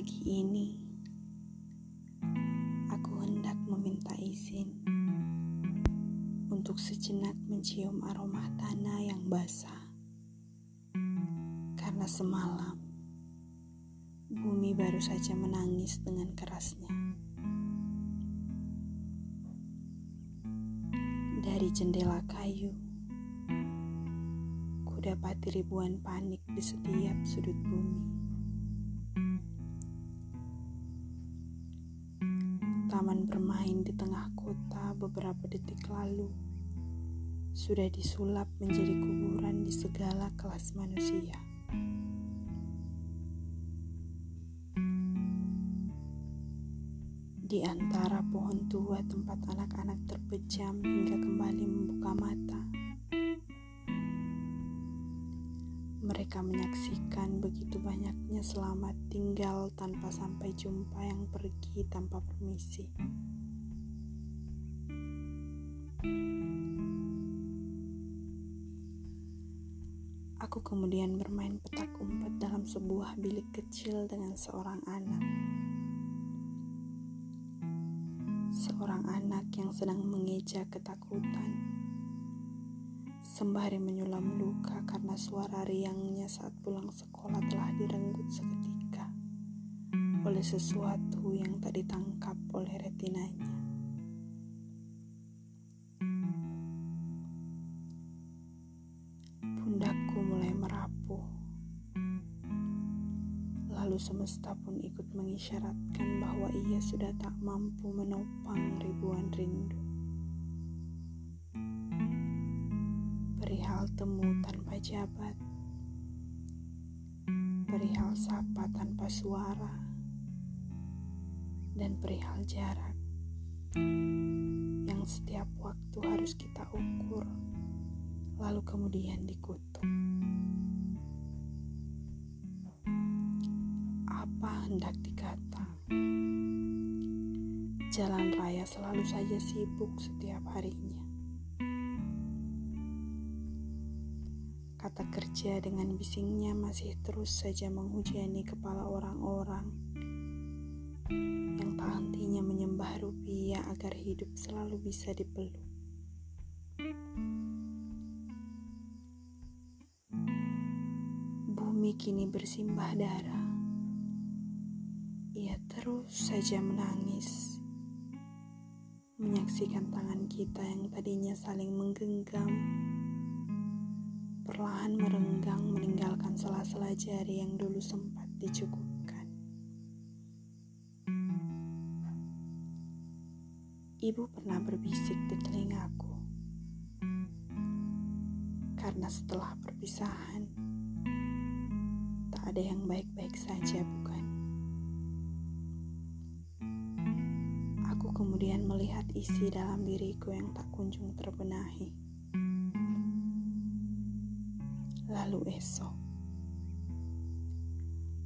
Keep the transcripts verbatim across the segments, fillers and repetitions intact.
Pagi ini, aku hendak meminta izin untuk sejenak mencium aroma tanah yang basah. Karena semalam, bumi baru saja menangis dengan kerasnya. Dari jendela kayu, ku dapati ribuan panik di setiap sudut bumi. Taman bermain di tengah kota beberapa detik lalu sudah disulap menjadi kuburan di segala kelas manusia. Di antara pohon tua tempat anak-anak terpejam hingga kembali membuka mata, mereka menyaksikan begitu banyaknya selamat tinggal tanpa sampai jumpa yang pergi tanpa permisi. Aku kemudian bermain petak umpet dalam sebuah bilik kecil dengan seorang anak. Seorang anak yang sedang mengeja ketakutan, sembari menyulam luka karena suara riangnya saat pulang sekolah telah direnggut seketika oleh sesuatu yang tak ditangkap oleh retinanya. Pundakku mulai merapuh, lalu semesta pun ikut mengisyaratkan bahwa ia sudah tak mampu menopang ribuan rindu. Perihal temu tanpa jabat, perihal sapa tanpa suara, dan perihal jarak yang setiap waktu harus kita ukur, lalu kemudian dikutuk. Apa hendak dikata? Jalan raya selalu saja sibuk setiap harinya. Kata kerja dengan bisingnya masih terus saja menghujani kepala orang-orang yang tak hentinya menyembah rupiah agar hidup selalu bisa dipeluk. Bumi kini bersimbah darah. Ia terus saja menangis, menyaksikan tangan kita yang tadinya saling menggenggam perlahan merenggang meninggalkan sela-sela jari yang dulu sempat dicukupkan. Ibu pernah berbisik di telingaku, karena setelah perpisahan, tak ada yang baik-baik saja, bukan? Aku kemudian melihat isi dalam diriku yang tak kunjung terbenahi. Lalu esok,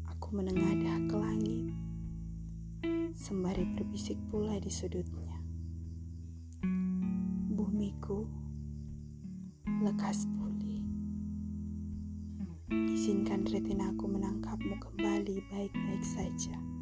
aku menengadah ke langit, sembari berbisik pula di sudutnya. Bumiku, lekas pulih. Izinkan retinaku menangkapmu kembali baik-baik saja.